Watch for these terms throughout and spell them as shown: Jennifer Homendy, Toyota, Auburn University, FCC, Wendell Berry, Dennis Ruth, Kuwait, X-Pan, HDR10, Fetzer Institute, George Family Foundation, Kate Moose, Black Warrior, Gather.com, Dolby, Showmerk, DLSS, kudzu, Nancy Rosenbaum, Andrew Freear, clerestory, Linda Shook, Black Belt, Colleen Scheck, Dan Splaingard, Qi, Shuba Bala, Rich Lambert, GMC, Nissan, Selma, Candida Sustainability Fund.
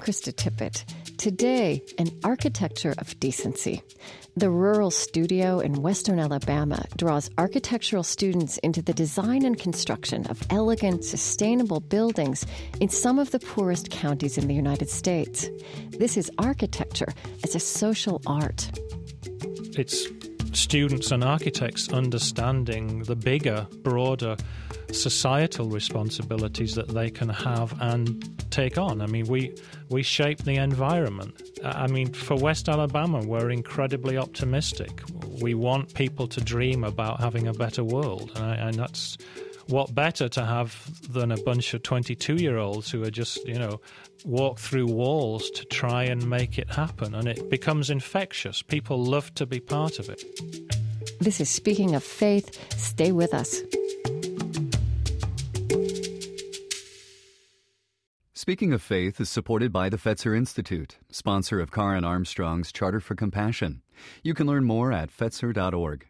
I'm Krista Tippett. Today, an architecture of decency. The Rural Studio in western Alabama draws architectural students into the design and construction of elegant, sustainable buildings in some of the poorest counties in the United States. This is architecture as a social art. It's students and architects understanding the bigger, broader societal responsibilities that they can have and take on. I mean, we shape the environment. I mean, for West Alabama, we're incredibly optimistic. We want people to dream about having a better world. And that's what better to have than a bunch of 22-year-olds who are just, walk through walls to try and make it happen. And it becomes infectious. People love to be part of it. This is Speaking of Faith. Stay with us. Speaking of Faith is supported by the Fetzer Institute, sponsor of Karen Armstrong's Charter for Compassion. You can learn more at fetzer.org.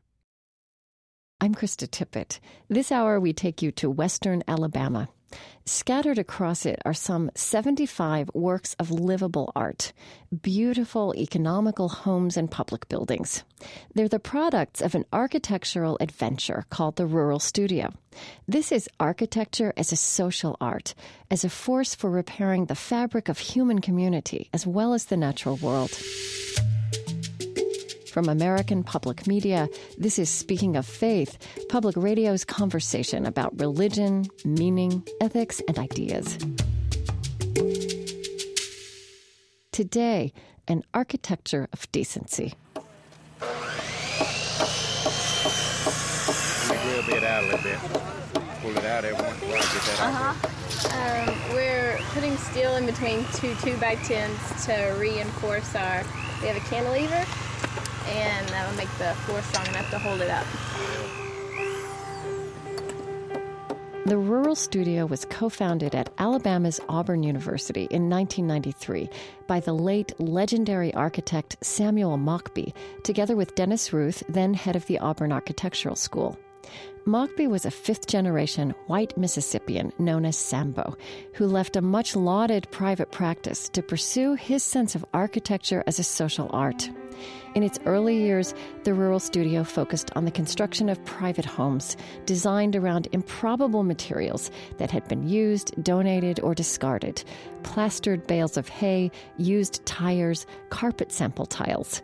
I'm Krista Tippett. This hour we take you to western Alabama. Scattered across it are some 75 works of livable art, beautiful, economical homes and public buildings. They're the products of an architectural adventure called the Rural Studio. This is architecture as a social art, as a force for repairing the fabric of human community as well as the natural world. From American Public Media, this is Speaking of Faith, public radio's conversation about religion, meaning, ethics, and ideas. Today, an architecture of decency. We'll be it out a little bit. Pull it out, everyone. We're putting steel in between two 2x10s to reinforce our... We have a cantilever. And that'll make the floor strong enough to hold it up. The Rural Studio was co-founded at Alabama's Auburn University in 1993 by the late legendary architect Samuel Mockbee, together with Dennis Ruth, then head of the Auburn Architectural School. Mockbee was a fifth-generation white Mississippian known as Sambo, who left a much-lauded private practice to pursue his sense of architecture as a social art. In its early years, the Rural Studio focused on the construction of private homes designed around improbable materials that had been used, donated, or discarded. Plastered bales of hay, used tires, carpet sample tiles.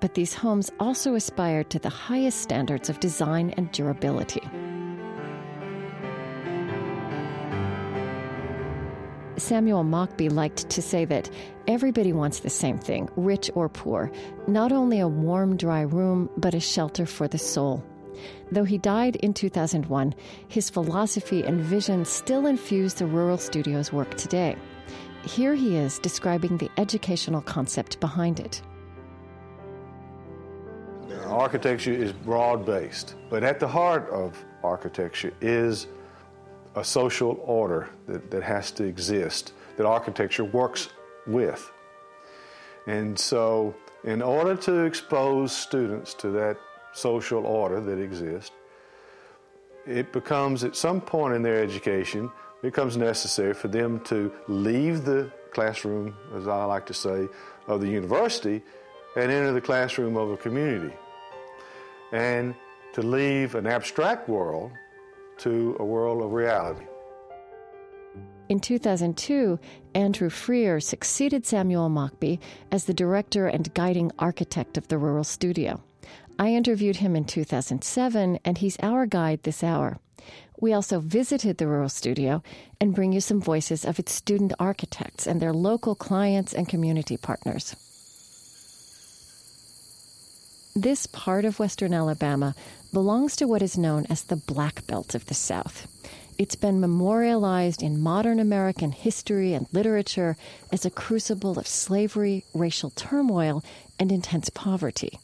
But these homes also aspired to the highest standards of design and durability. Samuel Mockbee liked to say that everybody wants the same thing, rich or poor, not only a warm, dry room, but a shelter for the soul. Though he died in 2001, his philosophy and vision still infuse the Rural Studio's work today. Here he is describing the educational concept behind it. Architecture is broad-based, but at the heart of architecture is a social order that has to exist, that architecture works with. And so in order to expose students to that social order that exists, it becomes, at some point in their education, becomes necessary for them to leave the classroom, as I like to say, of the university and enter the classroom of a community, and to leave an abstract world to a world of reality. In 2002, Andrew Freear succeeded Samuel Mockbee as the director and guiding architect of the Rural Studio. I interviewed him in 2007, and he's our guide this hour. We also visited the Rural Studio and bring you some voices of its student architects and their local clients and community partners. This part of western Alabama belongs to what is known as the Black Belt of the South. It's been memorialized in modern American history and literature as a crucible of slavery, racial turmoil, and intense poverty.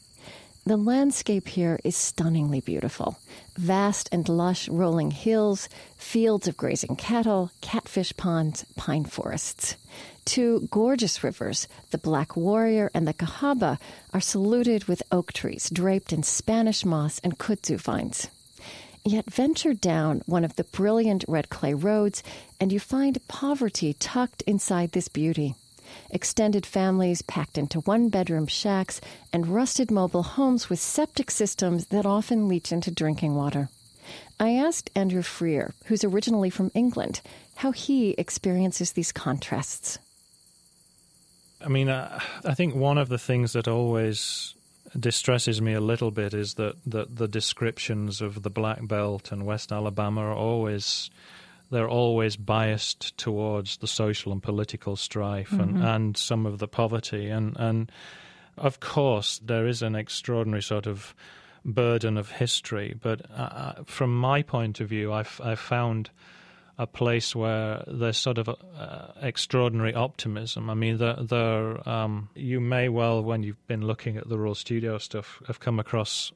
The landscape here is stunningly beautiful. Vast and lush rolling hills, fields of grazing cattle, catfish ponds, pine forests. Two gorgeous rivers, the Black Warrior and the Cahaba, are saluted with oak trees draped in Spanish moss and kudzu vines. Yet venture down one of the brilliant red clay roads and you find poverty tucked inside this beauty. extended families packed into one-bedroom shacks, and rusted mobile homes with septic systems that often leach into drinking water. I asked Andrew Freear, who's originally from England, how he experiences these contrasts. I mean, I think one of the things that always distresses me a little bit is that the descriptions of the Black Belt and West Alabama are always... they're always biased towards the social and political strife and some of the poverty. And of course, there is an extraordinary sort of burden of history. But from my point of view, I've found a place where there's sort of extraordinary optimism. I mean, you may well, when you've been looking at the Rural Studio stuff, have come across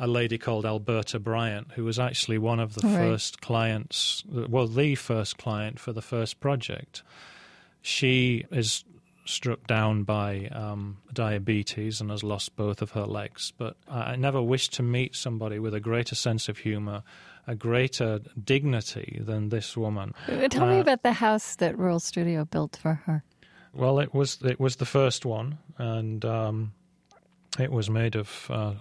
a lady called Alberta Bryant, who was actually one of the first clients, well, the first client for the first project. She is struck down by diabetes and has lost both of her legs. But I never wished to meet somebody with a greater sense of humor, a greater dignity than this woman. Tell me about the house that Rural Studio built for her. Well, it was the first one, and it was made of...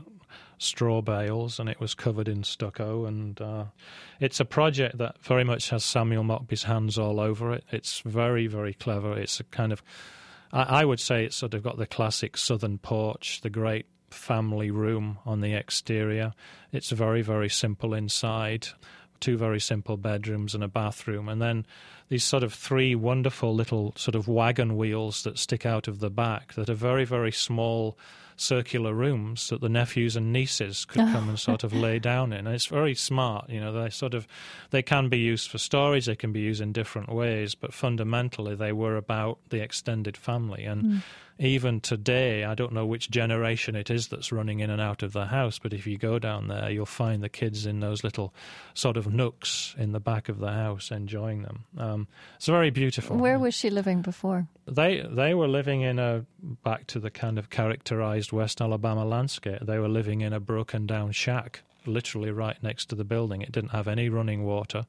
straw bales, and it was covered in stucco, and it's a project that very much has Samuel Mockbee's hands all over it. It's very, very clever. It's a kind of, I would say it's sort of got the classic southern porch, the great family room on the exterior. It's very, very simple inside, two very simple bedrooms and a bathroom, and then these sort of three wonderful little sort of wagon wheels that stick out of the back that are very, very small circular rooms that the nephews and nieces could come and sort of lay down in. And it's very smart, you know, they can be used for storage, they can be used in different ways, but fundamentally they were about the extended family. And even today, I don't know which generation it is that's running in and out of the house, but if you go down there, you'll find the kids in those little sort of nooks in the back of the house enjoying them. It's very beautiful. Where was she living before? They were living in back to the kind of characterized West Alabama landscape. They were living in a broken down shack, literally right next to the building. It didn't have any running water,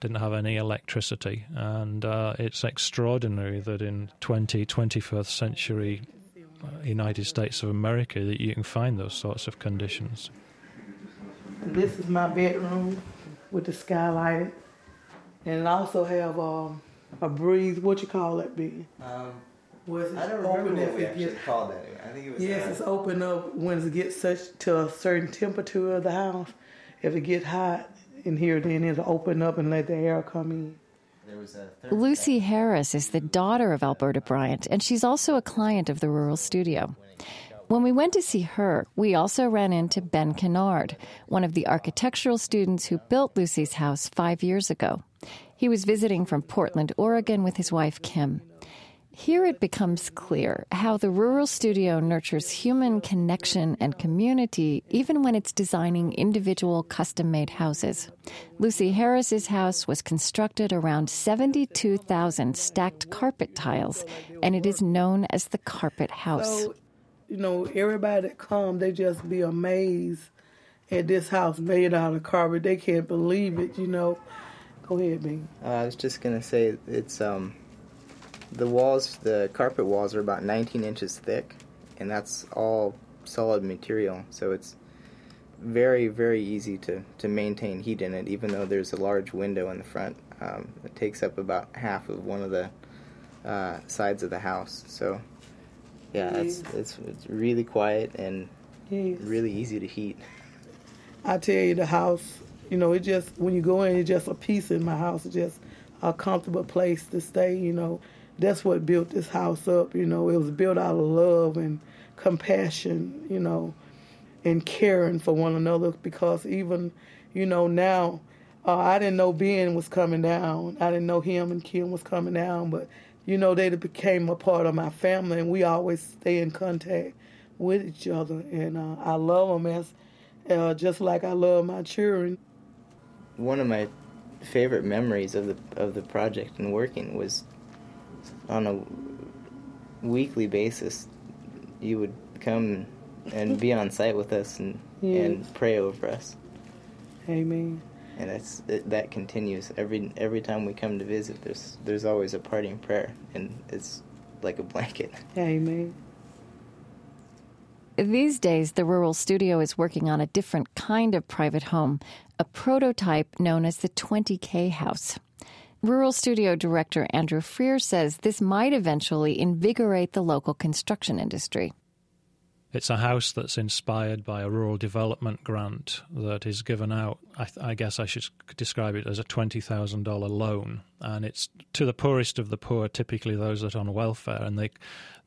didn't have any electricity. And it's extraordinary that in 21st century United States of America that you can find those sorts of conditions. This is my bedroom with the skylight. And I also have a breeze. What you call that, Biggie? I don't remember what we actually called that. I think it was. Yes, it's open up when it gets to a certain temperature of the house. If it gets hot in here, then it'll open up and let the air come in. There was Lucy Harris is the daughter of Alberta Bryant, and she's also a client of the Rural Studio. When we went to see her, we also ran into Ben Kennard, one of the architectural students who built Lucy's house 5 years ago. He was visiting from Portland, Oregon with his wife, Kim. Here it becomes clear how the Rural Studio nurtures human connection and community even when it's designing individual custom-made houses. Lucy Harris's house was constructed around 72,000 stacked carpet tiles, and it is known as the Carpet House. So, you know, everybody that comes, they just be amazed at this house made out of carpet. They can't believe it, you know. Go ahead, Bing. I was just going to say it's... the walls, the carpet walls, are about 19 inches thick, and that's all solid material. So it's very, very easy to maintain heat in it, even though there's a large window in the front. It takes up about half of one of the sides of the house. So, yeah, it's really quiet and really easy to heat. I tell you, the house, you know, it just, when you go in, it's just a piece in my house. It's just a comfortable place to stay, you know. That's what built this house up, you know. It was built out of love and compassion, you know, and caring for one another because even, you know, now, I didn't know Ben was coming down. I didn't know him and Kim was coming down, but, you know, they became a part of my family, and we always stay in contact with each other, and I love them just like I love my children. One of my favorite memories of the project and working was on a weekly basis, you would come and be on site with us and pray over us. Amen. And that continues every time we come to visit. There's always a parting prayer, and it's like a blanket. Amen. These days, the Rural Studio is working on a different kind of private home, a prototype known as the 20K house. Rural Studio director Andrew Freear says this might eventually invigorate the local construction industry. It's a house that's inspired by a rural development grant that is given out. I guess I should describe it as a $20,000 loan. And it's to the poorest of the poor, typically those that are on welfare. And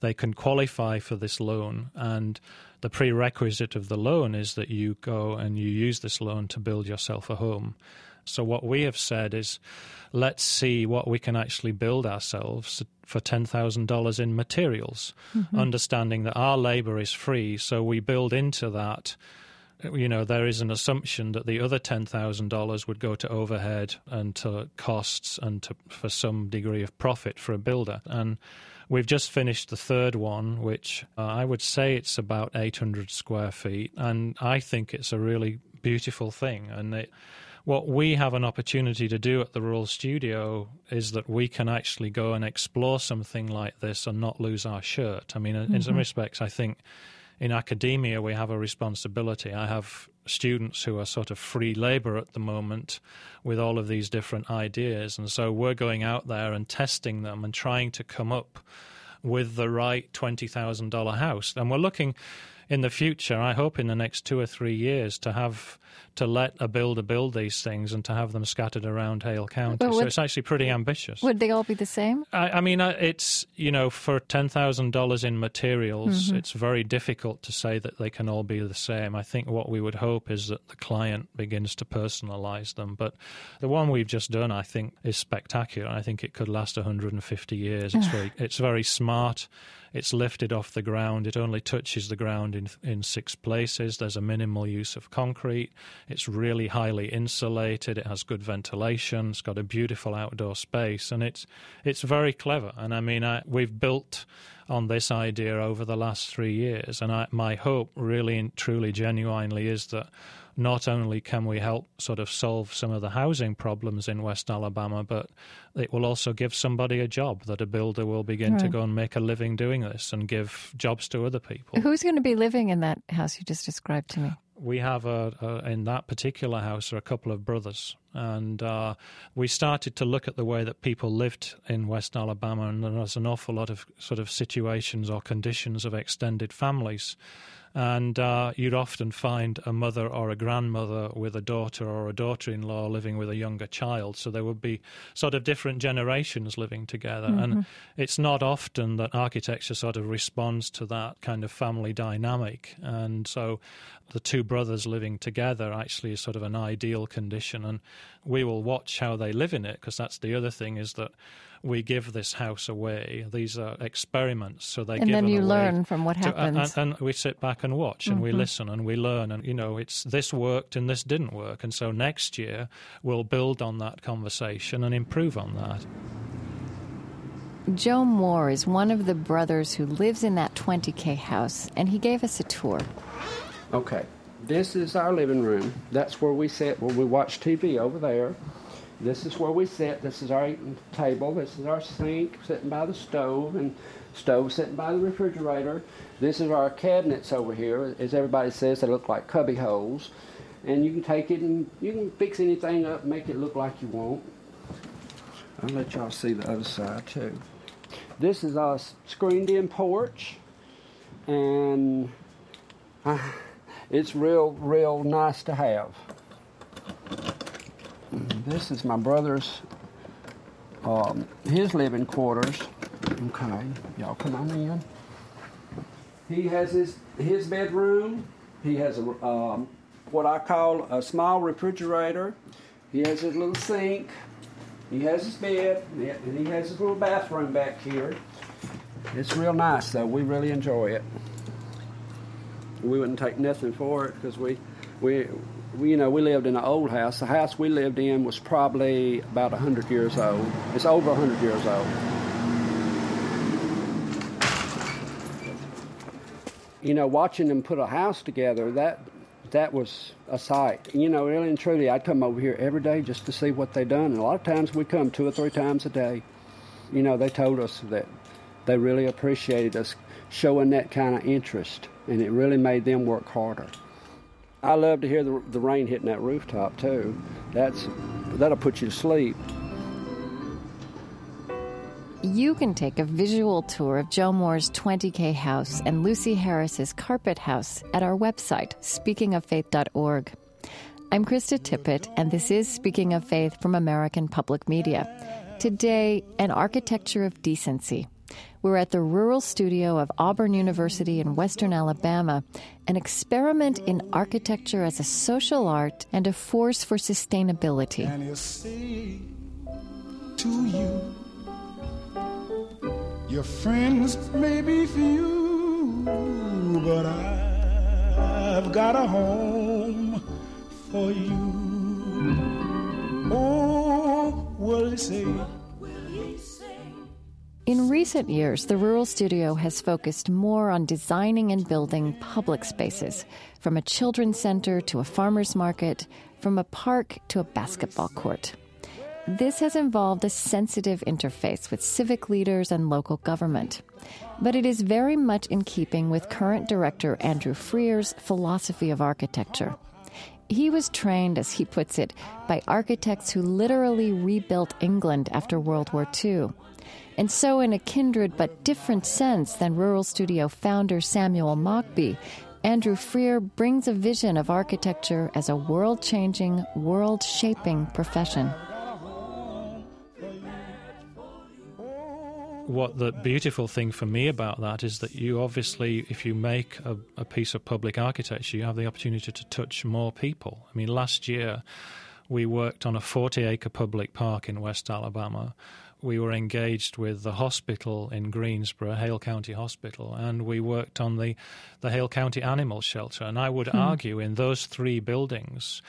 they can qualify for this loan. And the prerequisite of the loan is that you go and you use this loan to build yourself a home. So what we have said is, let's see what we can actually build ourselves for $10,000 in materials, understanding that our labor is free. So we build into that, you know, there is an assumption that the other $10,000 would go to overhead and to costs and to, for some degree of profit for a builder. And we've just finished the third one, which I would say it's about 800 square feet. And I think it's a really beautiful thing. And it... what we have an opportunity to do at the Rural Studio is that we can actually go and explore something like this and not lose our shirt. I mean, in some respects, I think in academia we have a responsibility. I have students who are sort of free labor at the moment with all of these different ideas. And so we're going out there and testing them and trying to come up with the right $20,000 house. And we're looking... in the future, I hope in the next 2 or 3 years to let a builder build these things and to have them scattered around Hale County. So it's actually pretty ambitious. Would they all be the same? I mean, it's, you know, for $10,000 in materials, it's very difficult to say that they can all be the same. I think what we would hope is that the client begins to personalize them. But the one we've just done, I think, is spectacular. I think it could last 150 years. It's very smart. It's lifted off the ground. It only touches the ground in 6 places. There's a minimal use of concrete. It's really highly insulated. It has good ventilation. It's got a beautiful outdoor space. And it's very clever. And I mean, we've built on this idea over the last 3 years. And my hope really and truly genuinely is that not only can we help sort of solve some of the housing problems in West Alabama, but it will also give somebody a job, that a builder will begin to go and make a living doing this and give jobs to other people. Who's going to be living in that house you just described to me? We have in that particular house are a couple of brothers, and we started to look at the way that people lived in West Alabama, and there's an awful lot of sort of situations or conditions of extended families. And you'd often find a mother or a grandmother with a daughter or a daughter-in-law living with a younger child. So there would be sort of different generations living together. And it's not often that architecture sort of responds to that kind of family dynamic. And so the two brothers living together actually is sort of an ideal condition. And we will watch how they live in it, because that's the other thing, is that we give this house away. These are experiments, so they give them away. And then you learn from what happens. And we sit back and watch, and we listen, and we learn. And, you know, it's this worked and this didn't work. And so next year we'll build on that conversation and improve on that. Joe Moore is one of the brothers who lives in that 20K house, and he gave us a tour. Okay, this is our living room. That's where we sit, where we watch TV over there. This is where we sit. This is our eating table. This is our sink sitting by the stove, and stove sitting by the refrigerator. This is our cabinets over here. As everybody says, they look like cubby holes. And you can take it and you can fix anything up, make it look like you want. I'll let y'all see the other side too. This is our screened-in porch. And it's real nice to have. This is my brother's, his living quarters. Okay, y'all come on in. He has his bedroom. He has a what I call a small refrigerator. He has his little sink. He has his bed, and he has his little bathroom back here. It's real nice, though. We really enjoy it. We wouldn't take nothing for it, because we lived in an old house. The house we lived in was probably about 100 years old. It's over 100 years old. You know, watching them put a house together, that was a sight. You know, really and truly, I'd come over here every day just to see what they'd done. And a lot of times we'd come 2 or 3 times a day. You know, they told us that They really appreciated us showing that kind of interest, and it really made them work harder. I love to hear the rain hitting that rooftop, too. That'll put you to sleep. You can take a visual tour of Joe Moore's 20K house and Lucy Harris's carpet house at our website, speakingoffaith.org. I'm Krista Tippett, and this is Speaking of Faith from American Public Media. Today, an architecture of decency. We're at the Rural Studio of Auburn University in western Alabama, an experiment in architecture as a social art and a force for sustainability. And he'll say to you, your friends may be few, but I've got a home for you. Oh, will he say? In recent years, the Rural Studio has focused more on designing and building public spaces, from a children's center to a farmer's market, from a park to a basketball court. This has involved a sensitive interface with civic leaders and local government. But it is very much in keeping with current director Andrew Freear's philosophy of architecture. He was trained, as he puts it, by architects who literally rebuilt England after World War II. And so in a kindred but different sense than Rural Studio founder Samuel Mockbee, Andrew Freear brings a vision of architecture as a world-changing, world-shaping profession. What the beautiful thing for me about that is that you obviously, if you make a piece of public architecture, you have the opportunity to touch more people. I mean, last year we worked on a 40-acre public park in West Alabama. We were engaged with the hospital in Greensboro, Hale County Hospital, and we worked on the Hale County Animal Shelter. And I would argue in those three buildings,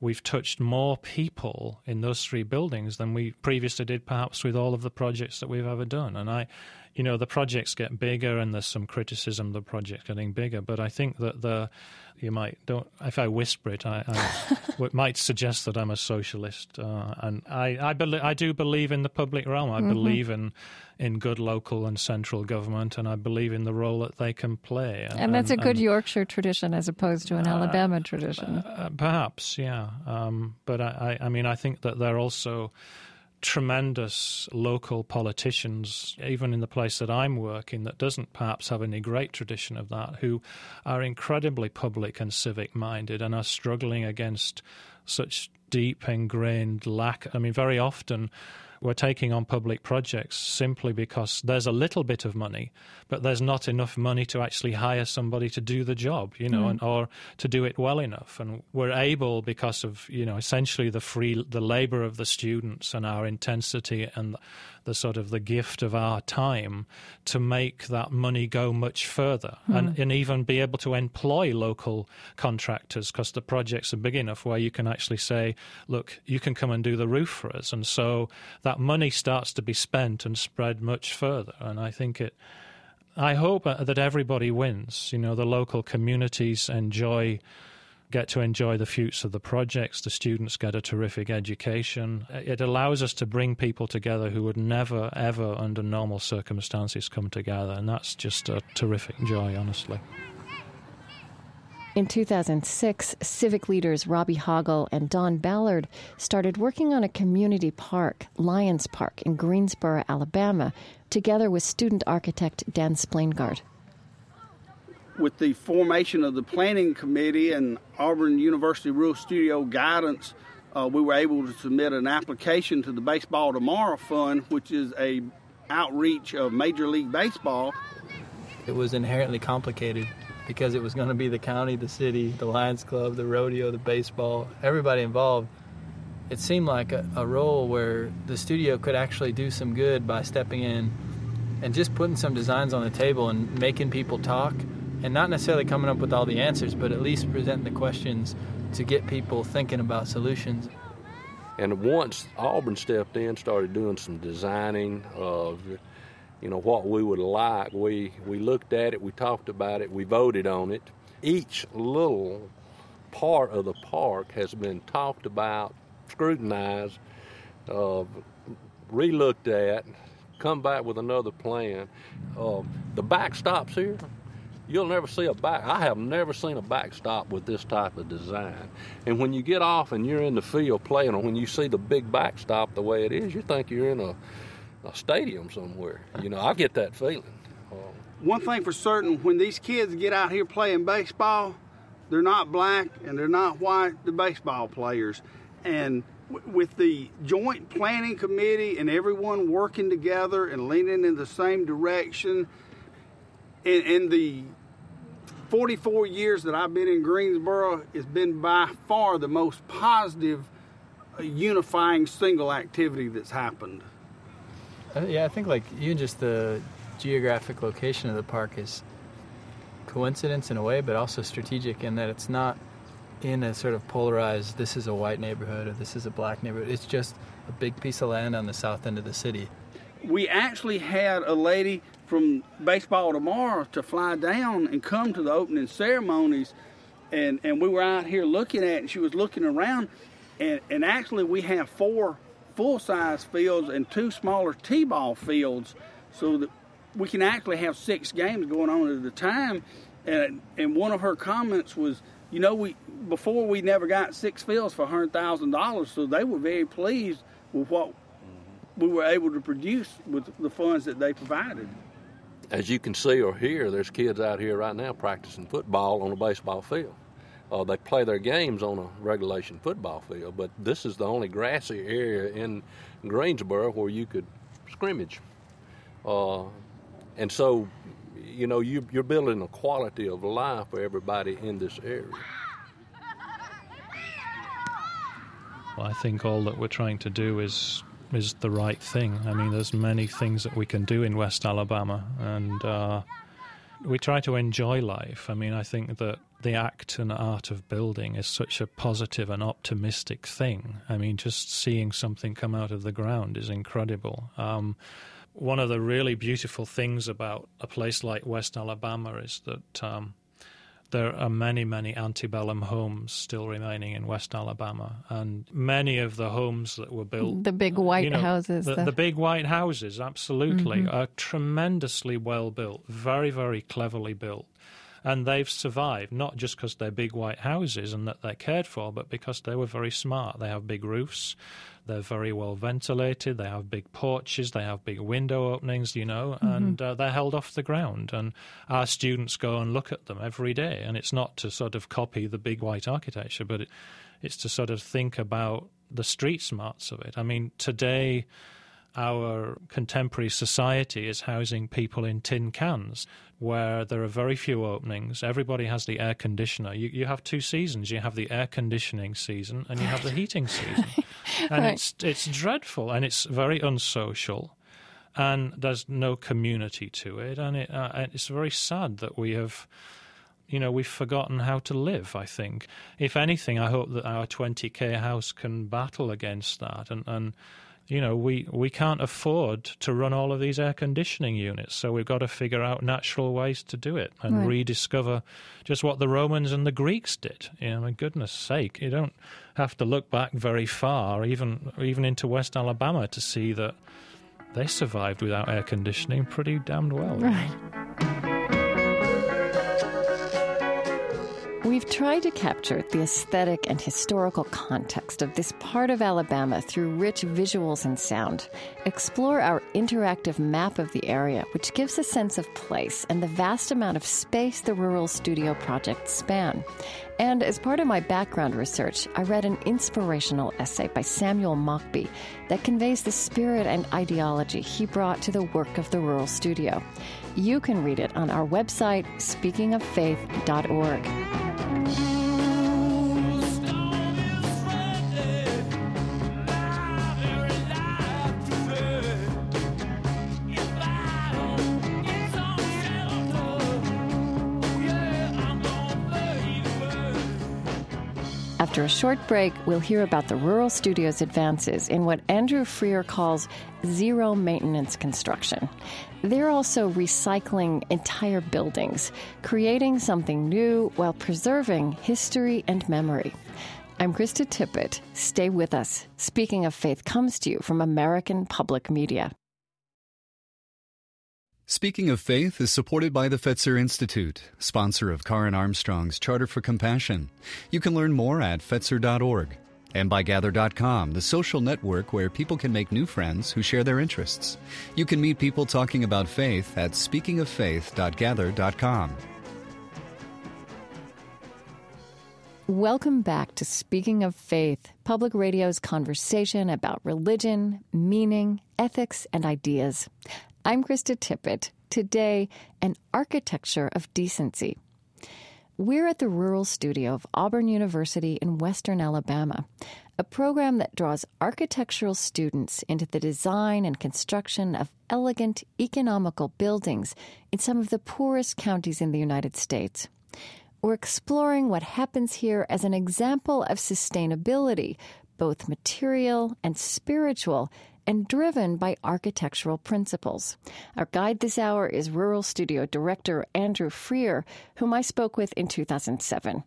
we've touched more people in those three buildings than we previously did perhaps with all of the projects that we've ever done. And the projects get bigger and there's some criticism of the project getting bigger, but I think that if I whisper it, I might suggest that I'm a socialist. And I do believe in the public realm. I believe in good local and central government, and I believe in the role that they can play. And that's a good Yorkshire tradition as opposed to an Alabama tradition. Perhaps, yeah. But I think that they're also tremendous local politicians, even in the place that I'm working, that doesn't perhaps have any great tradition of that, who are incredibly public and civic-minded and are struggling against such deep ingrained lack. I mean, very often we're taking on public projects simply because there's a little bit of money, but there's not enough money to actually hire somebody to do the job, or to do it well enough. And we're able, because of, essentially the labor of the students and our intensity and the sort of the gift of our time, to make that money go much further and even be able to employ local contractors, because the projects are big enough where you can actually say, look, you can come and do the roof for us. And so that money starts to be spent and spread much further. And I hope that everybody wins. The local communities get to enjoy the fruits of the projects. The students get a terrific education. It allows us to bring people together who would never, ever, under normal circumstances, come together. And that's just a terrific joy, honestly. In 2006, civic leaders Robbie Hoggle and Don Ballard started working on a community park, Lions Park, in Greensboro, Alabama, together with student architect Dan Splaingard. With the formation of the planning committee and Auburn University Rural Studio guidance, we were able to submit an application to the Baseball Tomorrow Fund, which is an outreach of Major League Baseball. It was inherently complicated, because it was going to be the county, the city, the Lions Club, the rodeo, the baseball, everybody involved. It seemed like a role where the studio could actually do some good by stepping in and just putting some designs on the table and making people talk, and not necessarily coming up with all the answers, but at least presenting the questions to get people thinking about solutions. And once Auburn stepped in, started doing some designing of what we would like. We looked at it, we talked about it, we voted on it. Each little part of the park has been talked about, scrutinized, re-looked at, come back with another plan. The backstops here, you'll never see a back. I have never seen a backstop with this type of design. And when you get off and you're in the field playing, or when you see the big backstop the way it is, you think you're in a stadium somewhere. You know, I get that feeling. One thing for certain, when these kids get out here playing baseball, they're not black and they're not white, they're baseball players. And with the Joint Planning Committee and everyone working together and leaning in the same direction, in the 44 years that I've been in Greensboro, it's been by far the most positive, unifying single activity that's happened. Yeah, I think like even just the geographic location of the park is coincidence in a way, but also strategic in that it's not in a sort of polarized, this is a white neighborhood or this is a black neighborhood. It's just a big piece of land on the south end of the city. We actually had a lady from Baseball Tomorrow to fly down and come to the opening ceremonies, and we were out here looking at it, and she was looking around, and actually we have 4 full-size fields and 2 smaller t-ball fields, so that we can actually have 6 games going on at a time. And one of her comments was, you know, we never got 6 fields for $100,000, so they were very pleased with what we were able to produce with the funds that they provided. As you can see or hear, there's kids out here right now practicing football on a baseball field. They play their games on a regulation football field, but this is the only grassy area in Greensboro where you could scrimmage. And so, you know, you're building a quality of life for everybody in this area. Well, I think all that we're trying to do is the right thing. I mean, there's many things that we can do in West Alabama, and we try to enjoy life. I mean, I think that the act and art of building is such a positive and optimistic thing. I mean, just seeing something come out of the ground is incredible. One of the really beautiful things about a place like West Alabama is that there are many, many antebellum homes still remaining in West Alabama. And many of the homes that were built... The big white houses. The big white houses, absolutely, mm-hmm. are tremendously well built, very, very cleverly built. And they've survived, not just because they're big white houses and that they're cared for, but because they were very smart. They have big roofs. They're very well ventilated. They have big porches. They have big window openings, you know, mm-hmm. and they're held off the ground. And our students go and look at them every day. And it's not to sort of copy the big white architecture, but it's to sort of think about the street smarts of it. I mean, today our contemporary society is housing people in tin cans where there are very few openings. Everybody has the air conditioner. You have 2 seasons. You have the air conditioning season and you have the heating season. And right. it's dreadful and it's very unsocial and there's no community to it. And it's very sad that we have... You know, we've forgotten how to live, I think. If anything, I hope that our 20K house can battle against that. And you know, we can't afford to run all of these air conditioning units, so we've got to figure out natural ways to do it and right. rediscover just what the Romans and the Greeks did. You know, my goodness sake, you don't have to look back very far, even into West Alabama, to see that they survived without air conditioning pretty damned well. Right. We've tried to capture the aesthetic and historical context of this part of Alabama through rich visuals and sound. Explore our interactive map of the area, which gives a sense of place and the vast amount of space the Rural Studio projects span. And as part of my background research, I read an inspirational essay by Samuel Mockbee that conveys the spirit and ideology he brought to the work of the Rural Studio. You can read it on our website, speakingoffaith.org. After a short break, we'll hear about the Rural Studio's advances in what Andrew Freear calls zero-maintenance construction. They're also recycling entire buildings, creating something new while preserving history and memory. I'm Krista Tippett. Stay with us. Speaking of Faith comes to you from American Public Media. Speaking of Faith is supported by the Fetzer Institute, sponsor of Karen Armstrong's Charter for Compassion. You can learn more at fetzer.org. And by Gather.com, the social network where people can make new friends who share their interests. You can meet people talking about faith at speakingoffaith.gather.com. Welcome back to Speaking of Faith, Public Radio's conversation about religion, meaning, ethics, and ideas. I'm Krista Tippett. Today, an architecture of decency. We're at the Rural Studio of Auburn University in Western Alabama, a program that draws architectural students into the design and construction of elegant, economical buildings in some of the poorest counties in the United States. We're exploring what happens here as an example of sustainability, both material and spiritual, and driven by architectural principles. Our guide this hour is Rural Studio Director Andrew Freear, whom I spoke with in 2007.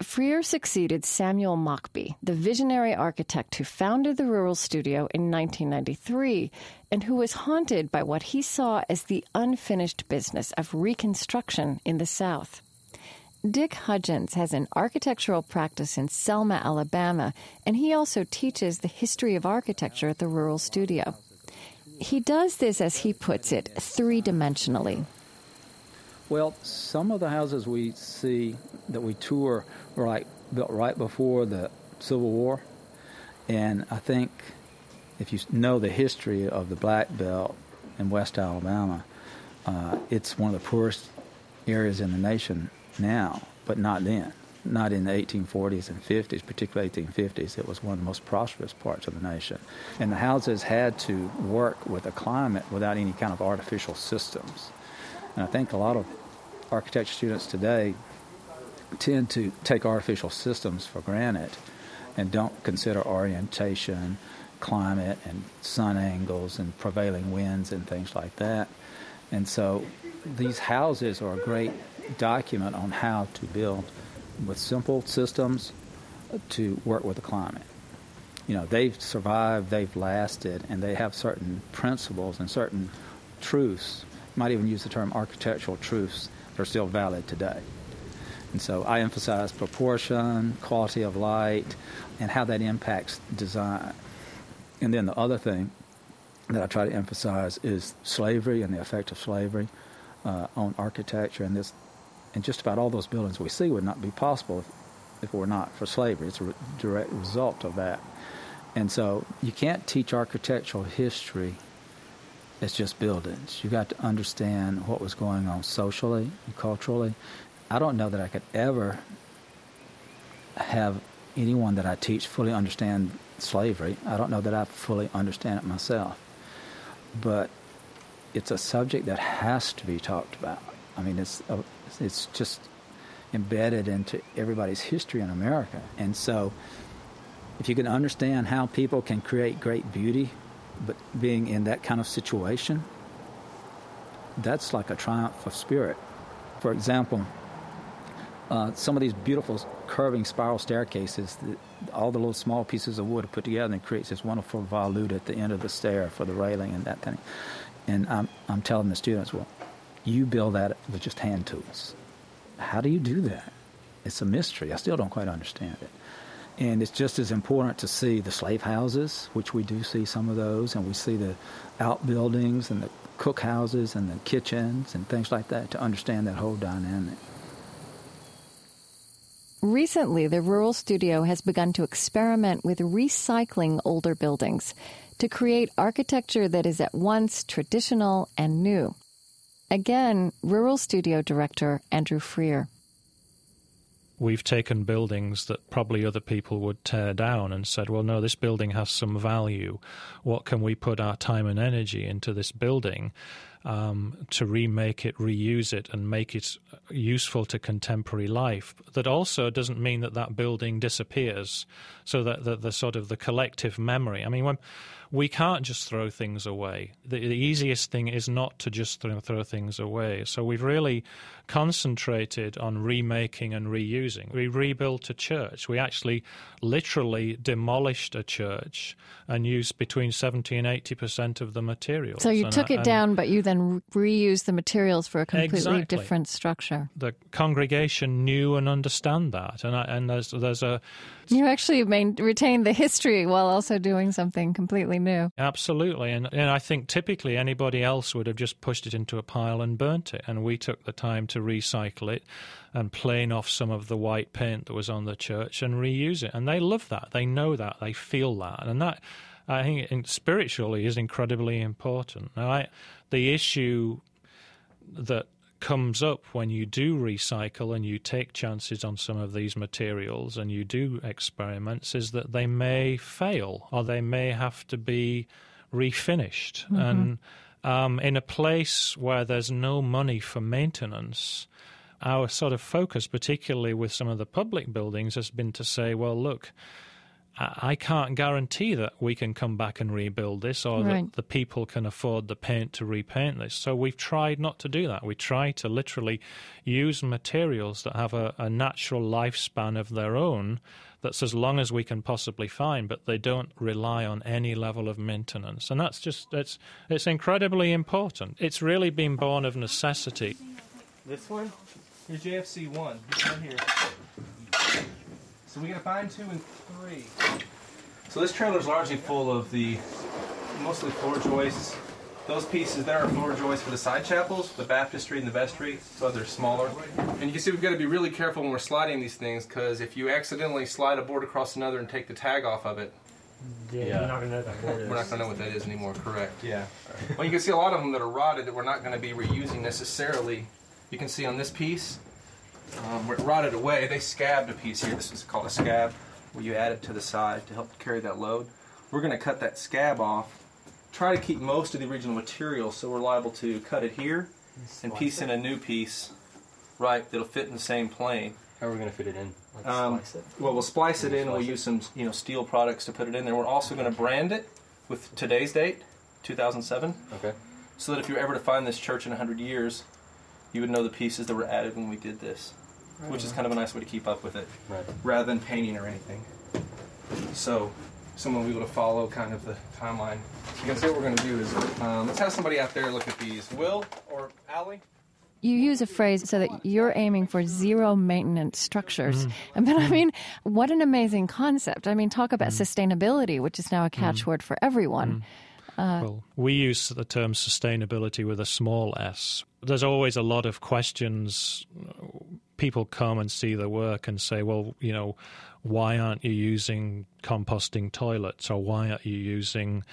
Freear succeeded Samuel Mockbee, the visionary architect who founded the Rural Studio in 1993 and who was haunted by what he saw as the unfinished business of Reconstruction in the South. Dick Hudgens has an architectural practice in Selma, Alabama, and he also teaches the history of architecture at the Rural Studio. He does this, as he puts it, three-dimensionally. Well, some of the houses we see that we tour were built right before the Civil War, and I think if you know the history of the Black Belt in West Alabama, it's one of the poorest areas in the nation now, but not then. Not in the 1840s and 50s, particularly 1850s. It was one of the most prosperous parts of the nation. And the houses had to work with a climate without any kind of artificial systems. And I think a lot of architecture students today tend to take artificial systems for granted and don't consider orientation, climate, and sun angles, and prevailing winds, and things like that. And so these houses are a great document on how to build with simple systems to work with the climate. You know, they've survived, they've lasted, and they have certain principles and certain truths. You might even use the term architectural truths that are still valid today. And so I emphasize proportion, quality of light, and how that impacts design. And then the other thing that I try to emphasize is slavery and the effect of slavery on architecture, and this. And just about all those buildings we see would not be possible if it were not for slavery. It's a direct result of that. And so you can't teach architectural history as just buildings. You got to understand what was going on socially and culturally. I don't know that I could ever have anyone that I teach fully understand slavery. I don't know that I fully understand it myself. But it's a subject that has to be talked about. I mean, it's just embedded into everybody's history in America. And so if you can understand how people can create great beauty, but being in that kind of situation, that's like a triumph of spirit. For example, some of these beautiful curving spiral staircases, all the little small pieces of wood are put together and creates this wonderful volute at the end of the stair for the railing and that thing. And I'm telling the students, well, you build that with just hand tools. How do you do that? It's a mystery. I still don't quite understand it. And it's just as important to see the slave houses, which we do see some of those, and we see the outbuildings and the cook houses and the kitchens and things like that to understand that whole dynamic. Recently, the Rural Studio has begun to experiment with recycling older buildings to create architecture that is at once traditional and new. Again, Rural Studio Director Andrew Freear. We've taken buildings that probably other people would tear down and said, well, no, this building has some value. What can we put our time and energy into this building to remake it, reuse it, and make it useful to contemporary life? That also doesn't mean that that building disappears, so that the sort of the collective memory. I mean, when we can't just throw things away. The easiest thing is not to just throw things away. So we've really concentrated on remaking and reusing. We rebuilt a church. We actually literally demolished a church and used between 70 and 80% of the materials. So you took it down, but you then then reuse the materials for a completely different structure. The congregation knew and understand that, and there's a... You actually retain the history while also doing something completely new. Absolutely, and I think typically anybody else would have just pushed it into a pile and burnt it, and we took the time to recycle it and plane off some of the white paint that was on the church and reuse it. And they love that, they know that, they feel that, and that... I think spiritually is incredibly important. Now, the issue that comes up when you do recycle and you take chances on some of these materials and you do experiments is that they may fail or they may have to be refinished. Mm-hmm. And in a place where there's no money for maintenance, our sort of focus, particularly with some of the public buildings, has been to say, well, look, I can't guarantee that we can come back and rebuild this or that the people can afford the paint to repaint this. So we've tried not to do that. We try to literally use materials that have a natural lifespan of their own that's as long as we can possibly find, but they don't rely on any level of maintenance. And that's just, it's incredibly important. It's really been born of necessity. This one? Here's JFC 1. This one here. So we got to find 2 and 3. So this trailer is largely full of mostly floor joists. Those pieces there are floor joists for the side chapels, the baptistry and the vestry, so they're smaller. And you can see we've got to be really careful when we're sliding these things, because if you accidentally slide a board across another and take the tag off of it, we're not going to know that board is. We're not going to know what that is anymore, correct? Yeah. Well, you can see a lot of them that are rotted that we're not going to be reusing necessarily. You can see on this piece, it rotted away. They scabbed a piece here. This is called a scab, where you add it to the side to help carry that load. We're going to cut that scab off, try to keep most of the original material, so we're liable to cut it here and piece in a new piece, right, that'll fit in the same plane. How are we going to fit it in? Like splice it? Well, we'll splice it in, we'll use some steel products to put it in there. We're also going to brand it with today's date, 2007, okay, so that if you're ever to find this church in 100 years, you would know the pieces that were added when we did this, which is kind of a nice way to keep up with it, rather than painting or anything. So someone will be able to follow kind of the timeline. You can see what we're going to do is, let's have somebody out there look at these. Will or Allie? You use a phrase so that you're aiming for zero maintenance structures. Mm. But I mean, what an amazing concept. I mean, talk about sustainability, which is now a catchword for everyone. Mm. Well, we use the term sustainability with a small s. There's always a lot of questions. People come and see the work and say, well, why aren't you using composting toilets, or why aren't you using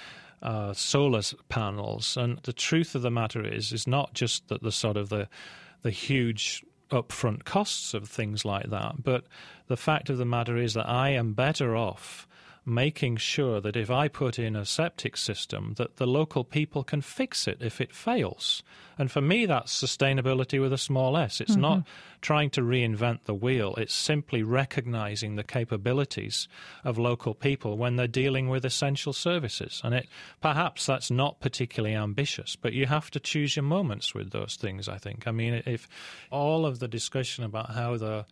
solar panels? And the truth of the matter is not just that the huge upfront costs of things like that, but the fact of the matter is that I am better off making sure that if I put in a septic system, that the local people can fix it if it fails. And for me, that's sustainability with a small s. It's not trying to reinvent the wheel. It's simply recognizing the capabilities of local people when they're dealing with essential services. And perhaps that's not particularly ambitious, but you have to choose your moments with those things, I think. I mean, if all of the discussion about how the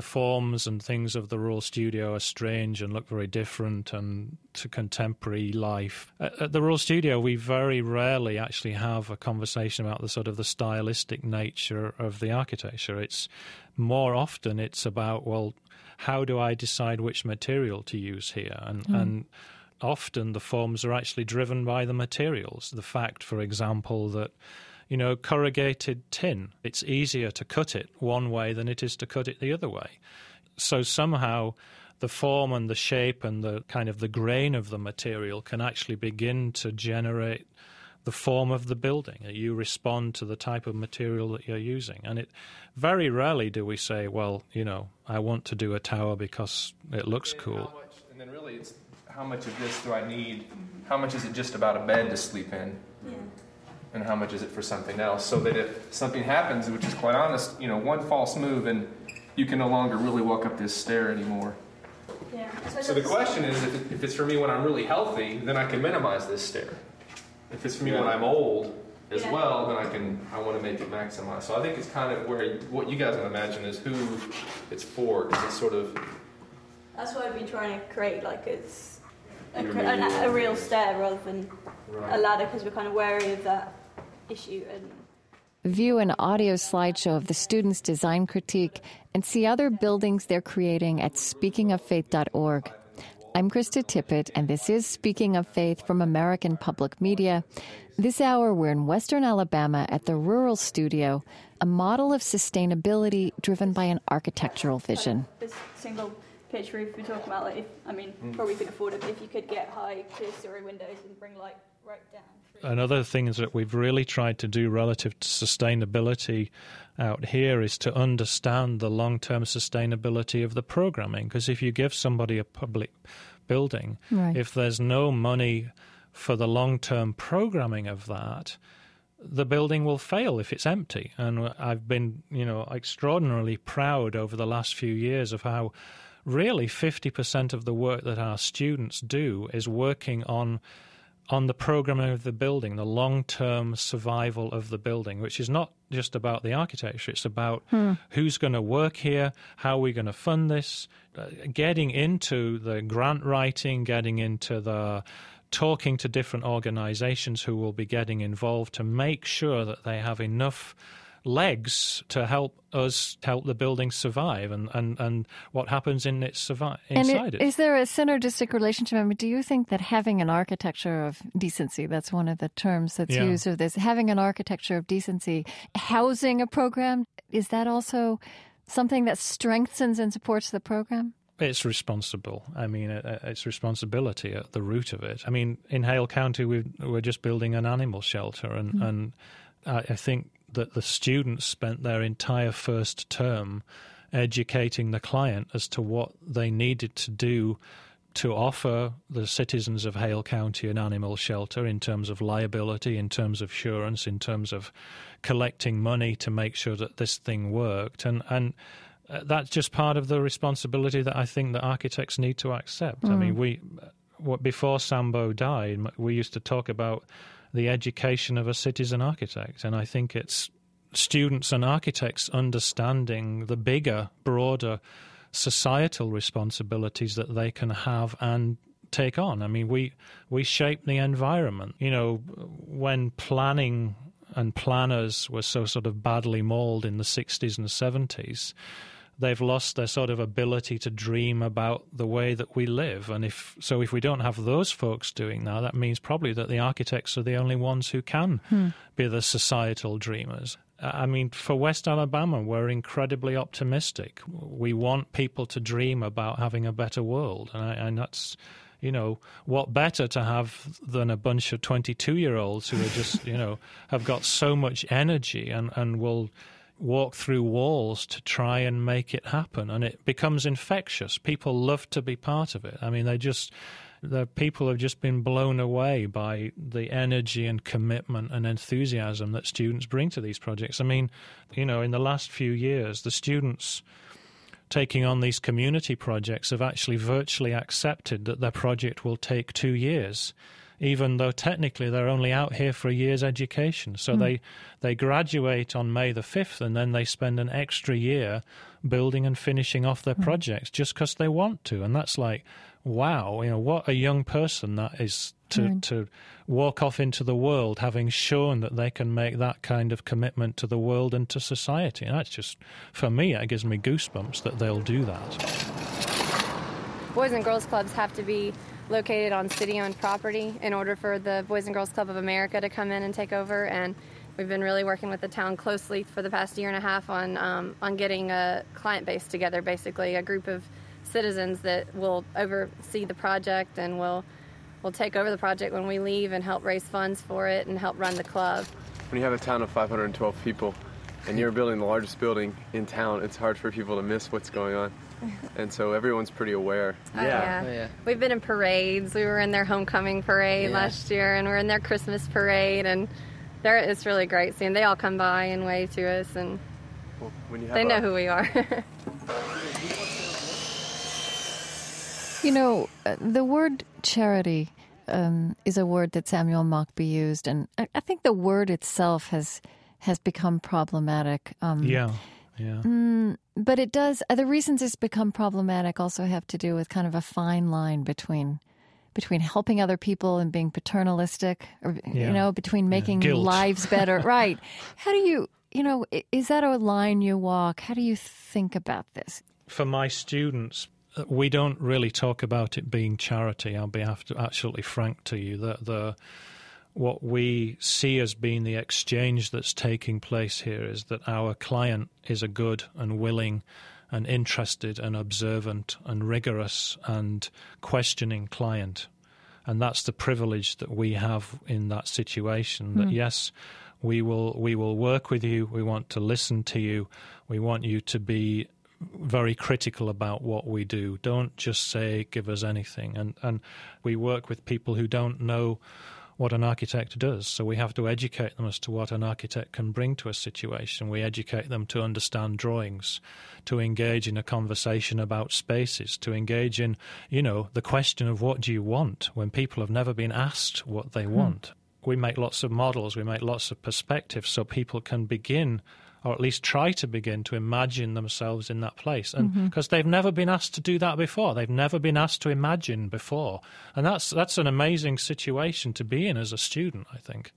forms and things of the Rural Studio are strange and look very different and to contemporary life. At the Rural Studio, we very rarely actually have a conversation about the sort of the stylistic nature of the architecture. It's more often it's about, well, how do I decide which material to use here? And often the forms are actually driven by the materials. The fact, for example, that corrugated tin, it's easier to cut it one way than it is to cut it the other way. So somehow the form and the shape and the kind of the grain of the material can actually begin to generate the form of the building. You respond to the type of material that you're using. And it very rarely do we say, well, I want to do a tower because it looks cool. And then really it's how much of this do I need? How much is it just about a bed to sleep in? Yeah. And how much is it for something else, so that if something happens, which is quite honest, one false move and you can no longer really walk up this stair anymore. Yeah. So the question is, if it's for me when I'm really healthy, then I can minimize this stair. If it's for me when I'm old as well, then I want to make it maximize. So I think it's kind of where what you guys would imagine is who it's for, because it's sort of... That's what I've been trying to create, like it's a real stair rather than a ladder, because we're kind of wary of that. issue. And view an audio slideshow of the students' design critique and see other buildings they're creating at speakingoffaith.org. I'm Krista Tippett, and this is Speaking of Faith from American Public Media. This hour, we're in Western Alabama at the Rural Studio, a model of sustainability driven by an architectural vision. This single pitch roof we're talking about, probably could afford it if you could get high clerestory windows and bring light right down. Another thing is that we've really tried to do relative to sustainability out here is to understand the long-term sustainability of the programming. Because if you give somebody a public building, right, if there's no money for the long-term programming of that, the building will fail if it's empty. And I've been, extraordinarily proud over the last few years of how really 50% of the work that our students do is working on the programming of the building, the long-term survival of the building, which is not just about the architecture. It's about who's going to work here, how we're going to fund this, getting into the grant writing, getting into the talking to different organizations who will be getting involved to make sure that they have enough legs to help us help the building survive and what happens in its inside it. Is there a synergistic relationship? I mean, do you think that having an architecture of decency, that's one of the terms that's used of this, having an architecture of decency, housing a program, is that also something that strengthens and supports the program? It's responsible. I mean, it's responsibility at the root of it. I mean, in Hale County, we're just building an animal shelter and I think that the students spent their entire first term educating the client as to what they needed to do to offer the citizens of Hale County an animal shelter in terms of liability, in terms of insurance, in terms of collecting money to make sure that this thing worked. And that's just part of the responsibility that I think that architects need to accept. I mean, before Sambo died, we used to talk about the education of a citizen architect. And I think it's students and architects understanding the bigger, broader societal responsibilities that they can have and take on. I mean, we shape the environment. When planning and planners were so sort of badly mauled in the 60s and 70s, they've lost their sort of ability to dream about the way that we live. And if we don't have those folks doing that means probably that the architects are the only ones who can be the societal dreamers. I mean, for West Alabama, we're incredibly optimistic. We want people to dream about having a better world. And that's, what better to have than a bunch of 22-year-olds who are just, have got so much energy and will walk through walls to try and make it happen, and it becomes infectious. People love to be part of it. I mean, the people have just been blown away by the energy and commitment and enthusiasm that students bring to these projects. I mean, in the last few years, the students taking on these community projects have actually virtually accepted that their project will take 2 years, even though technically they're only out here for a year's education. So they graduate on May the 5th, and then they spend an extra year building and finishing off their projects just because they want to. And that's like, wow, what a young person that is to walk off into the world having shown that they can make that kind of commitment to the world and to society. And that's just, for me, it gives me goosebumps that they'll do that. Boys and Girls Clubs have to be located on city-owned property in order for the Boys and Girls Club of America to come in and take over. And we've been really working with the town closely for the past year and a half on getting a client base together, basically a group of citizens that will oversee the project and will take over the project when we leave and help raise funds for it and help run the club. When you have a town of 512 people and you're building the largest building in town, it's hard for people to miss what's going on. And so everyone's pretty aware. Oh, yeah. Oh, yeah. We've been in parades. We were in their homecoming parade last year, and we're in their Christmas parade. And it's really great seeing. They all come by and wave to us, and they know who we are. The word charity is a word that Samuel Mockbee used, and I think the word itself has become problematic. Yeah. But it does. The reasons it's become problematic also have to do with kind of a fine line between between helping other people and being paternalistic, or, you know, between making lives better. Right. How do you, you know, is that a line you walk? How do you think about this? For my students, we don't really talk about it being charity. I'll be absolutely frank to you that what we see as being the exchange that's taking place here is that our client is a good and willing and interested and observant and rigorous and questioning client. And that's the privilege that we have in that situation, that yes, we will work with you, we want to listen to you, we want you to be very critical about what we do. Don't just say, give us anything. And we work with people who don't know what an architect does. So we have to educate them as to what an architect can bring to a situation. We educate them to understand drawings, to engage in a conversation about spaces, to engage in, you know, the question of what do you want when people have never been asked what they want. We make lots of models, we make lots of perspectives so people can begin, or at least try to begin, to imagine themselves in that place. And because they've never been asked to do that before. They've never been asked to imagine before. And that's an amazing situation to be in as a student, I think.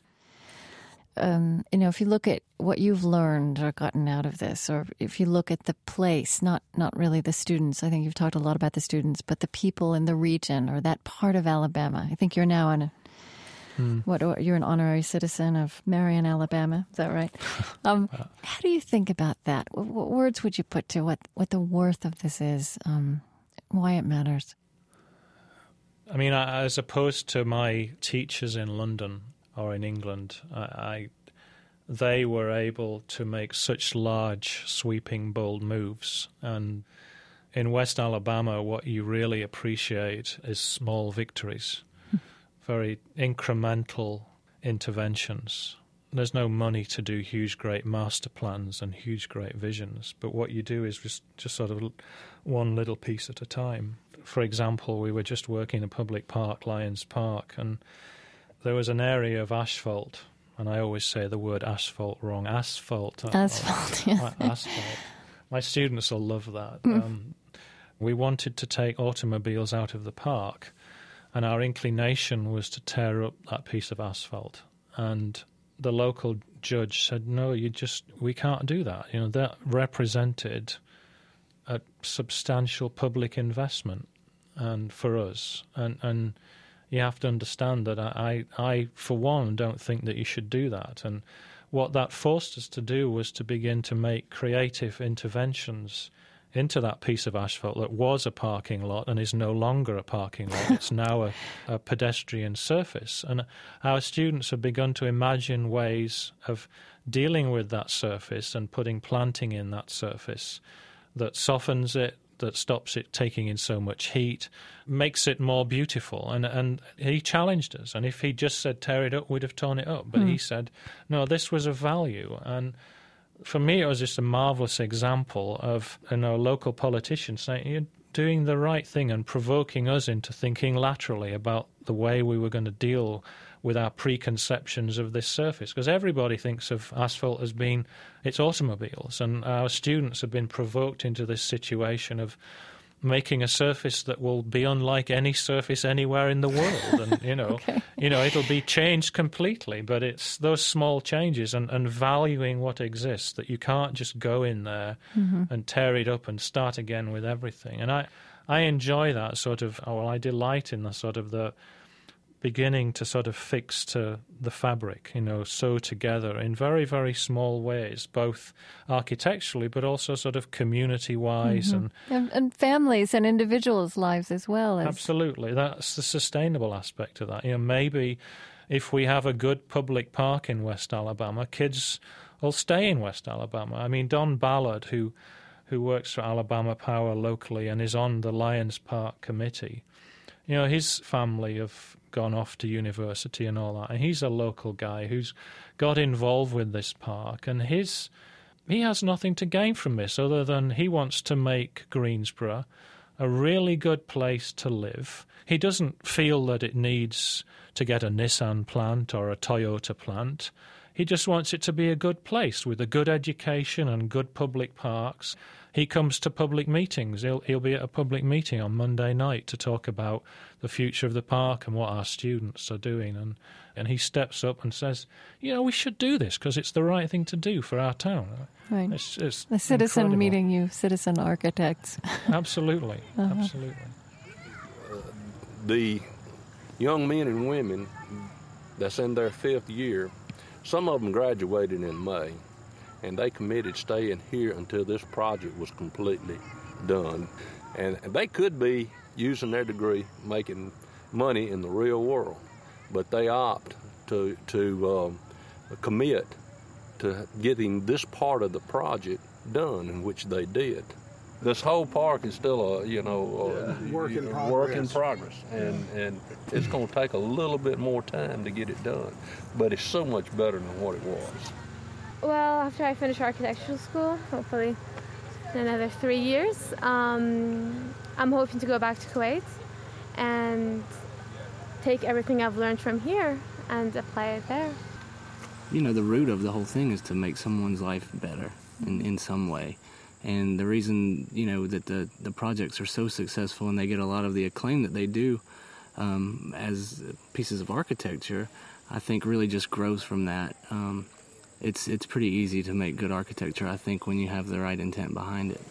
You know, if you look at what you've learned or gotten out of this, or if you look at the place, not really the students. I think you've talked a lot about the students, but the people in the region or that part of Alabama. I think you're now on you're an honorary citizen of Marion, Alabama. Is that right? How do you think about that? What words would you put to what the worth of this is, why it matters? I mean, as opposed to my teachers in London or in England, they were able to make such large, sweeping, bold moves. And in West Alabama, what you really appreciate is small victories. Very incremental interventions. There's no money to do huge, great master plans and huge, great visions, but what you do is just sort of one little piece at a time. For example, we were just working in a public park, Lions Park, and there was an area of asphalt, and I always say the word asphalt wrong. Asphalt. My students will love that. We wanted to take automobiles out of the park, and our inclination was to tear up that piece of asphalt. And the local judge said, no, we can't do that. You know, that represented a substantial public investment and for us. And you have to understand that I, for one, don't think that you should do that. And what that forced us to do was to begin to make creative interventions into that piece of asphalt that was a parking lot and is no longer a parking lot. It's now a pedestrian surface. And our students have begun to imagine ways of dealing with that surface and putting planting in that surface that softens it, that stops it taking in so much heat, makes it more beautiful. And he challenged us. And if he just said, tear it up, we'd have torn it up. But he said, no, this was of value. And for me, it was just a marvellous example of a local politician saying, you're doing the right thing and provoking us into thinking laterally about the way we were going to deal with our preconceptions of this surface. Because everybody thinks of asphalt as being its automobiles, and our students have been provoked into this situation of making a surface that will be unlike any surface anywhere in the world. And, it'll be changed completely, but it's those small changes and valuing what exists, that you can't just go in there and tear it up and start again with everything. And I enjoy that sort of, I delight in the sort of the beginning to sort of fix to the fabric, sew together in very, very small ways, both architecturally but also sort of community-wise. And families and individuals' lives as well. Absolutely. That's the sustainable aspect of that. Maybe if we have a good public park in West Alabama, kids will stay in West Alabama. I mean, Don Ballard, who works for Alabama Power locally and is on the Lions Park Committee, his family have gone off to university and all that. And he's a local guy who's got involved with this park. And he has nothing to gain from this other than he wants to make Greensboro a really good place to live. He doesn't feel that it needs to get a Nissan plant or a Toyota plant. He just wants it to be a good place with a good education and good public parks. He comes to public meetings. He'll be at a public meeting on Monday night to talk about the future of the park and what our students are doing. And he steps up and says, you know, we should do this because it's the right thing to do for our town. Right. It's a citizen incredible. Meeting you, citizen architects. Absolutely, uh-huh. Absolutely. The young men and women that's in their fifth year, some of them graduated in May, and they committed staying here until this project was completely done. And they could be using their degree, making money in the real world, but they opt to commit to getting this part of the project done, in which they did. This whole park is still a work in progress, and it's going to take a little bit more time to get it done, but it's so much better than what it was. Well, after I finish architectural school, hopefully in another 3 years, I'm hoping to go back to Kuwait and take everything I've learned from here and apply it there. You know, the root of the whole thing is to make someone's life better in some way. And the reason, you know, that the projects are so successful and they get a lot of the acclaim that they do as pieces of architecture, I think really just grows from that. It's pretty easy to make good architecture, I think, when you have the right intent behind it.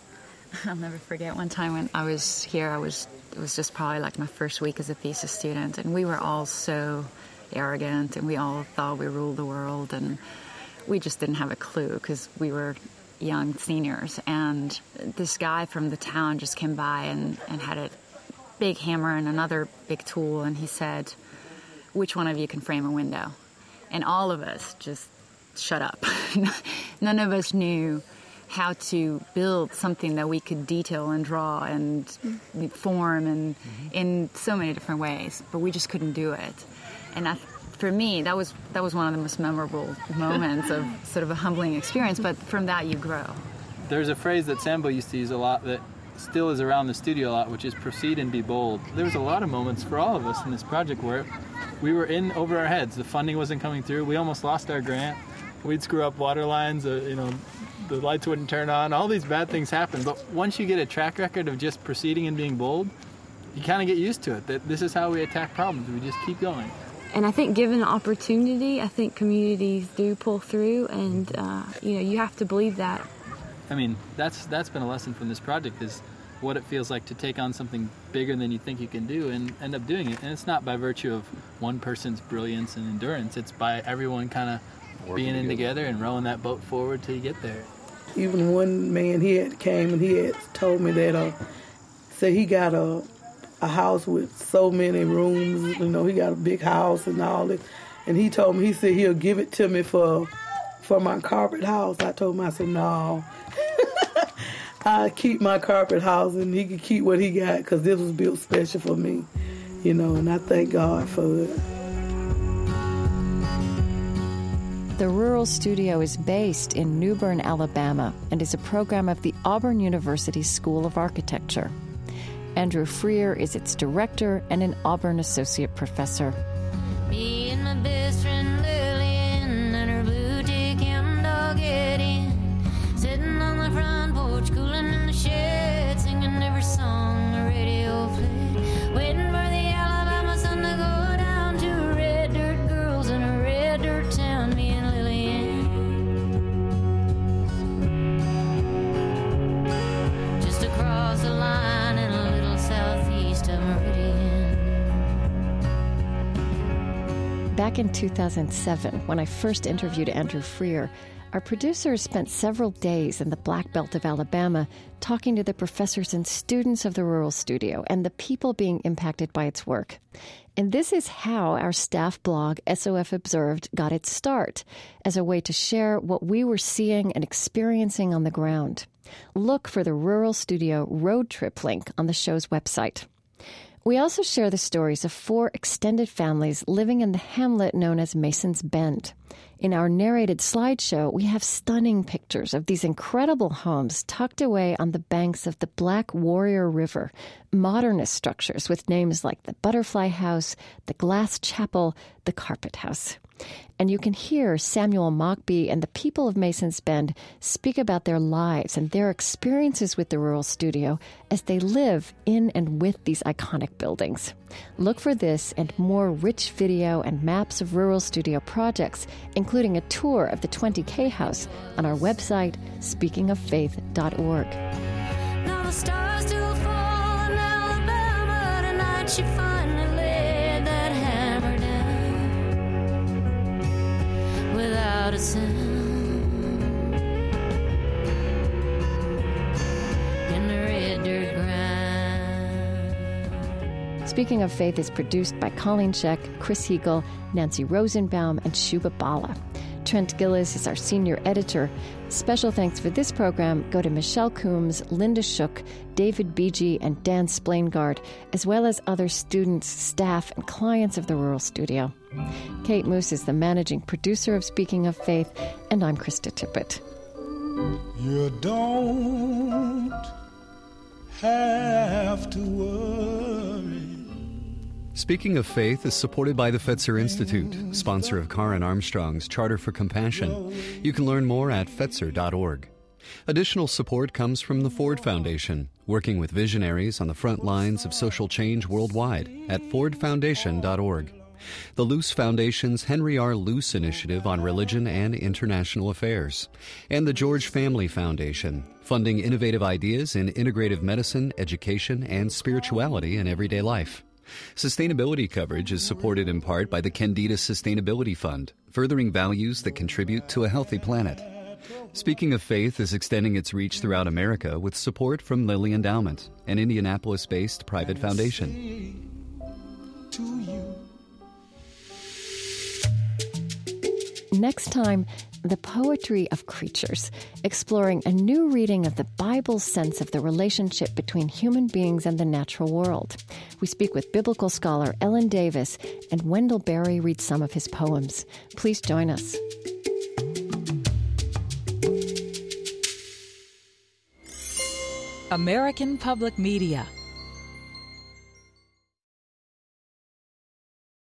I'll never forget one time when I was here, it was just probably like my first week as a thesis student, and we were all so arrogant, and we all thought we ruled the world, and we just didn't have a clue because we were young seniors, and this guy from the town just came by and had a big hammer and another big tool, and he said, "Which one of you can frame a window?" And all of us just shut up. None of us knew how to build something that we could detail and draw and form and in so many different ways, but we just couldn't do it. And for me, that was one of the most memorable moments of sort of a humbling experience, but from that you grow. There's a phrase that Sambo used to use a lot that still is around the studio a lot, which is proceed and be bold. There was a lot of moments for all of us in this project where we were in over our heads. The funding wasn't coming through. We almost lost our grant. We'd screw up water lines, the lights wouldn't turn on. All these bad things happen. But once you get a track record of just proceeding and being bold, you kind of get used to it, that this is how we attack problems. We just keep going. And I think given opportunity, I think communities do pull through, and you have to believe that. I mean, that's been a lesson from this project, is what it feels like to take on something bigger than you think you can do and end up doing it. And it's not by virtue of one person's brilliance and endurance. It's by everyone kind of being in together and rowing that boat forward till you get there. Even one man, he had came and he had told me that he got a house with so many rooms, he got a big house and all this. And he told me, he said he'll give it to me for my carpet house. I told him, I said, no, I keep my carpet house and he can keep what he got because this was built special for me, and I thank God for it. The Rural Studio is based in New Bern, Alabama, and is a program of the Auburn University School of Architecture. Andrew Freear is its director and an Auburn associate professor. Me and my best friend Lillian and her blue tick hound dog Eddie, sitting on the front porch, cooling in the shed, singing every song the radio played, waiting for the Alabama sun to go down to red dirt girls in a red dirt town. Me and Lillian, just across the line. Back in 2007, when I first interviewed Andrew Freear, our producers spent several days in the Black Belt of Alabama talking to the professors and students of the Rural Studio and the people being impacted by its work. And this is how our staff blog, SOF Observed, got its start, as a way to share what we were seeing and experiencing on the ground. Look for the Rural Studio road trip link on the show's website. We also share the stories of 4 extended families living in the hamlet known as Mason's Bend. In our narrated slideshow, we have stunning pictures of these incredible homes tucked away on the banks of the Black Warrior River, modernist structures with names like the Butterfly House, the Glass Chapel, the Carpet House. and you can hear Samuel Mockbee and the people of Mason's Bend speak about their lives and their experiences with the Rural Studio as they live in and with these iconic buildings. Look for this and more rich video and maps of Rural Studio projects, including a tour of the 20K House, on our website, speakingoffaith.org. Now the stars do fall in Alabama tonight. She finally laid that hammer down without a sound in the red dirt ground. Speaking of Faith is produced by Colleen Scheck, Chris Heagle, Nancy Rosenbaum, and Shuba Bala. Trent Gillis is our senior editor. Special thanks for this program go to Michelle Coombs, Linda Shook, David Beege, and Dan Splaingard, as well as other students, staff, and clients of the Rural Studio. Kate Moose is the managing producer of Speaking of Faith, and I'm Krista Tippett. You don't have to worry. Speaking of Faith is supported by the Fetzer Institute, sponsor of Karen Armstrong's Charter for Compassion. You can learn more at fetzer.org. Additional support comes from the Ford Foundation, working with visionaries on the front lines of social change worldwide at fordfoundation.org. The Luce Foundation's Henry R. Luce Initiative on Religion and International Affairs, and the George Family Foundation, funding innovative ideas in integrative medicine, education, and spirituality in everyday life. Sustainability coverage is supported in part by the Candida Sustainability Fund, furthering values that contribute to a healthy planet. Speaking of Faith is extending its reach throughout America with support from Lilly Endowment, an Indianapolis-based private foundation. Next time, the poetry of creatures, exploring a new reading of the Bible's sense of the relationship between human beings and the natural world. We speak with biblical scholar Ellen Davis, and Wendell Berry reads some of his poems. Please join us. American Public Media.